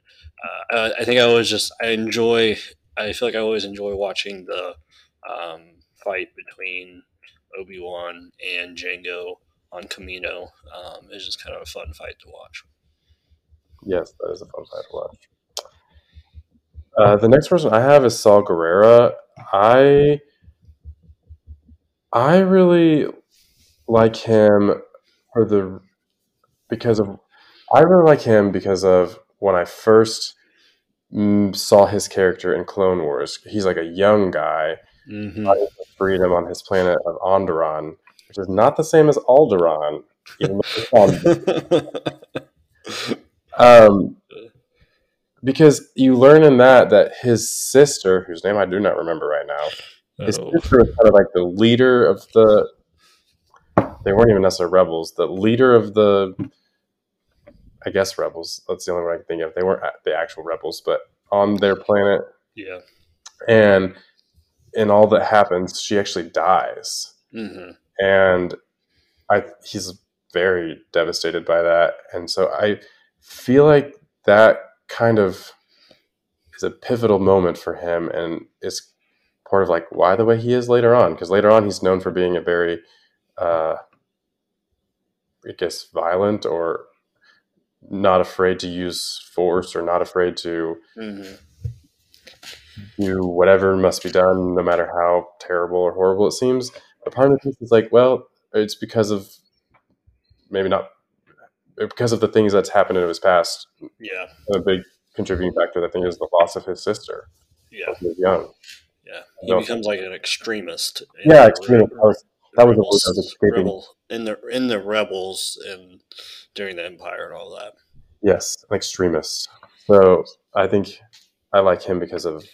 uh, I, I think I always just I enjoy. I feel like I always enjoy watching the um, fight between Obi-Wan and Jango on Kamino. Um, it's just kind of a fun fight to watch. Yes, that is a fun fight to watch. Uh, the next person I have is Saw Gerrera. I I really like him for the because of I really like him because of when I first saw his character in Clone Wars. He's like a young guy mm-hmm. fighting for freedom on his planet of Onderon, which is not the same as Alderaan. Even um, because you learn in that that his sister, whose name I do not remember right now, his oh. sister was kind of like the leader of the. They weren't even necessarily rebels. The leader of the. I guess rebels. That's the only one I can think of. They weren't the actual rebels, but on their planet. Yeah. And in all that happens, she actually dies. Mm-hmm. And I, he's very devastated by that. And so I feel like that kind of is a pivotal moment for him. And it's part of like why the way he is later on. Because later on, he's known for being a very, uh, I guess, violent or not afraid to use force or not afraid to mm-hmm. do whatever must be done, no matter how terrible or horrible it seems. But part of the piece is like, well, it's because of maybe not because of the things that's happened in his past. Yeah. And a big contributing factor, I think, is the loss of his sister. Yeah. When he was young. Yeah. He so, becomes like an extremist. Yeah. Extremist. That was rebels, a escaping. Rebel, in the in the rebels and during the Empire and all that. Yes, an extremist. So I think I like him because of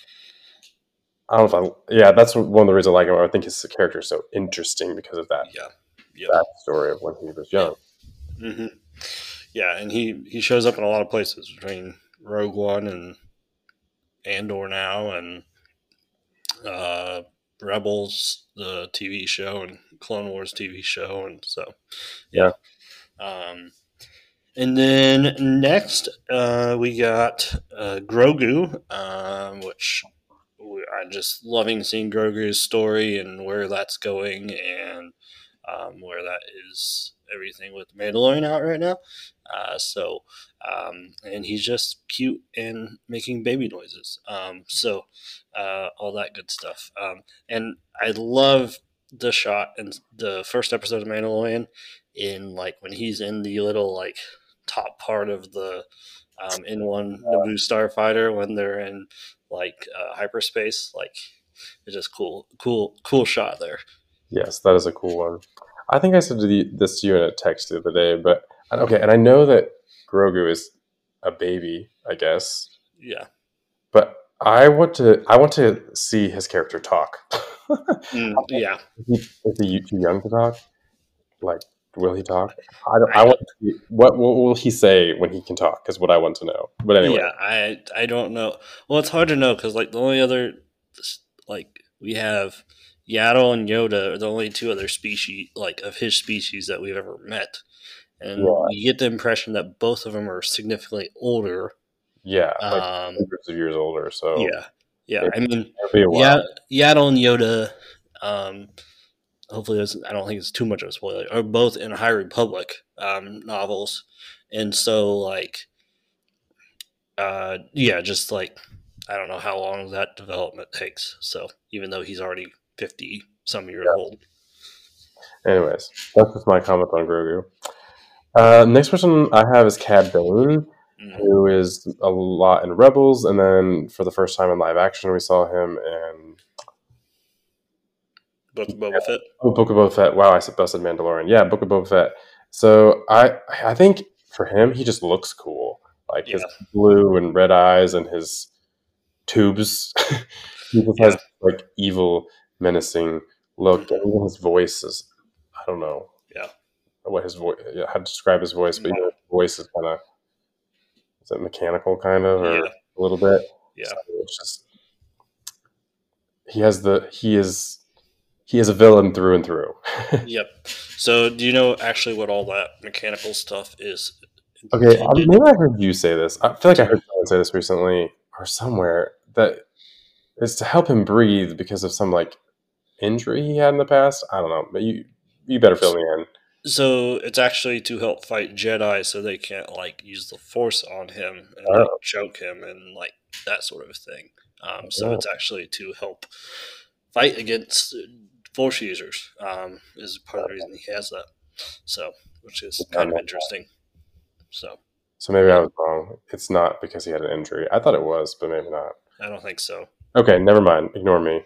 I don't know if I yeah that's one of the reasons I like him. I think his character is so interesting because of that. Yeah, yeah. That story of when he was young. Mm-hmm. Yeah, and he, he shows up in a lot of places between Rogue One and Andor now and. Uh, Rebels, the T V show, and Clone Wars T V show, and so yeah. Um, and then next, uh, we got uh, Grogu, um, which I'm just loving seeing Grogu's story and where that's going, and um, where that is everything with Mandalorian out right now. Uh, so, um, and he's just cute and making baby noises. Um, so, uh, all that good stuff. Um, and I love the shot in the first episode of Mandalorian in like when he's in the little like top part of the um, N one yeah. Naboo starfighter when they're in like uh, hyperspace. Like, it's just cool, cool, cool shot there. Yes, that is a cool one. I think I said to the, this to you in a text the other day, but okay, and I know that Grogu is a baby, I guess. Yeah, but I want to I want to see his character talk. mm, yeah, is he too young to talk? Like, will he talk? I don't. I, I want. To see, what, what will he say when he can talk? Is what I want to know. But anyway, yeah, I I don't know. Well, it's hard to know because like the only other like we have. Yaddle and Yoda are the only two other species, like of his species, that we've ever met, and yeah. you get the impression that both of them are significantly older. Yeah, like um, hundreds of years older. So yeah, yeah. It, I mean, yeah, Yaddle and Yoda. Um, hopefully, I don't think it's too much of a spoiler. Are both in High Republic um, novels, and so like, uh, yeah, just like I don't know how long that development takes. So even though he's already fifty some year yeah. old. Anyways, that's just my comment on Grogu. Uh, next person I have is Cad Bane, mm-hmm. who is a lot in Rebels, and then for the first time in live action, we saw him in Book of Boba Fett. Oh, Book of Boba Fett. Wow, I suggested Mandalorian. Yeah, Book of Boba Fett. So I, I think for him, he just looks cool. Like yeah. his blue and red eyes and his tubes. He just yeah. has like evil, menacing look. Mm-hmm. And even his voice is, I don't know. Yeah. What his voice, how to describe his voice, but yeah. you know, his voice is kind of, is it mechanical kind of, or yeah. a little bit? Yeah. So it's just, he has the, he is, he is a villain through and through. Yep. So do you know actually what all that mechanical stuff is? Okay. I, maybe I heard you say this. I feel like I heard someone say this recently or somewhere, that it's to help him breathe because of some like injury he had in the past. I don't know, but you, you better fill me in. So it's actually to help fight Jedi, so they can't like use the Force on him and oh. like, choke him and like that sort of thing. Um, so yeah. it's actually to help fight against Force users. Um, is part of the reason he has that. So, which is kind of interesting. So, so maybe I was wrong. It's not because he had an injury. I thought it was, but maybe not. I don't think so. Okay, never mind. Ignore me.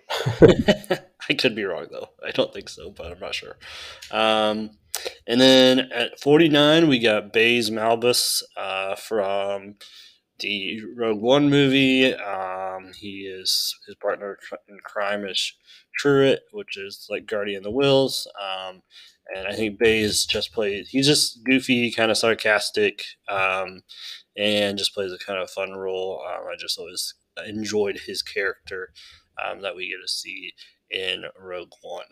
I could be wrong though. I don't think so, but I'm not sure. Um, and then at forty-nine, we got Baze Malbus uh, from the Rogue One movie. Um, he is his partner in crime is Truitt, which is like Guardian of the Wills. Um, and I think Baze just plays. He's just goofy, kind of sarcastic, um, and just plays a kind of fun role. Um, I just always enjoyed his character um, that we get to see in Rogue One.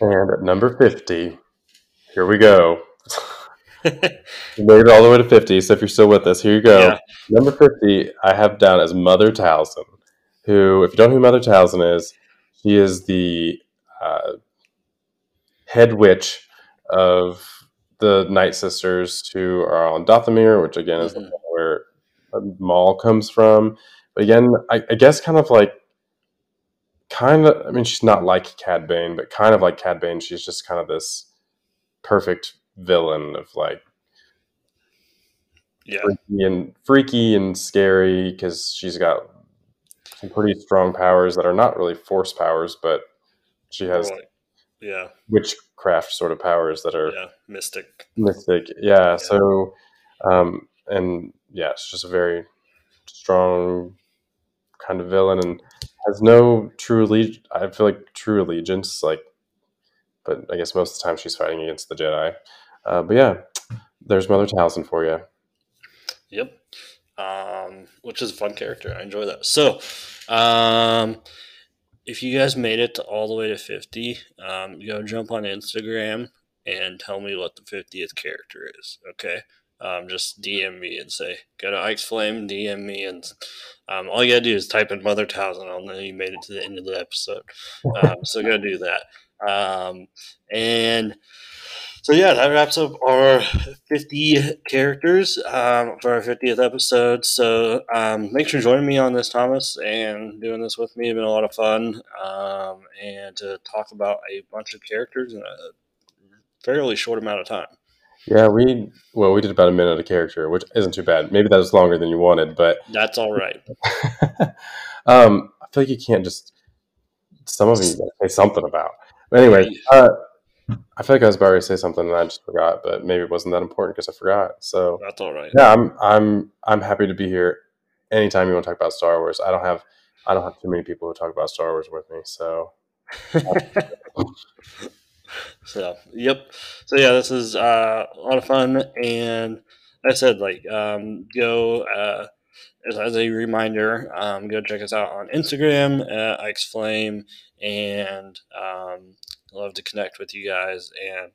And at number fifty, here we go. We made it all the way to fifty, so if you're still with us, here you go. Yeah. Number fifty, I have down as Mother Talzin, who, if you don't know who Mother Talzin is, she is the uh, head witch of the Night Sisters who are on Dathomir, which again is mm-hmm. where Maul comes from. But again, I, I guess kind of like Kind of, I mean, she's not like Cad Bane, but kind of like Cad Bane, she's just kind of this perfect villain of like, yeah, freaky and freaky and scary because she's got some pretty strong powers that are not really force powers, but she has, like, yeah, witchcraft sort of powers that are yeah, mystic, mystic, yeah. yeah. So, um, and yeah, it's just a very strong kind of villain and has no true allegiance. I feel like true allegiance, like, but I guess most of the time she's fighting against the Jedi. Uh, but yeah, there's Mother Talzin for you. Yep, um, which is a fun character. I enjoy that. So, um, if you guys made it to all the way to fifty, um, go jump on Instagram and tell me what the fiftieth character is. Okay. Um, just D M me and say, go to Ike's Flame, D M me, and um, all you gotta do is type in Mother Talzin. I'll know you made it to the end of the episode. Um, so go do that. Um, and so, yeah, that wraps up our fifty characters um, for our fiftieth episode. So um, thanks for joining me on this, Thomas, and doing this with me. It's been a lot of fun. Um, and to talk about a bunch of characters in a fairly short amount of time. Yeah, we well, we did about a minute a character, which isn't too bad. Maybe that was longer than you wanted, but that's all right. um, I feel like you can't just some of you gotta say something about. But anyway, uh, I feel like I was about to say something and I just forgot, but maybe it wasn't that important because I forgot. So that's all right. Yeah, I'm I'm I'm happy to be here anytime you want to talk about Star Wars. I don't have I don't have too many people who talk about Star Wars with me, so. So, yep. So, yeah, this is uh, a lot of fun. And like I said, like, um, go, uh, as, as a reminder, um, go check us out on Instagram at Ike's Flame. And um, love to connect with you guys and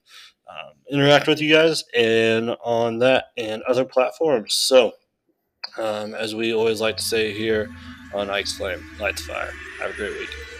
um, interact with you guys and on that and other platforms. So, um, as we always like to say here on Ike's Flame, light the fire. Have a great weekend.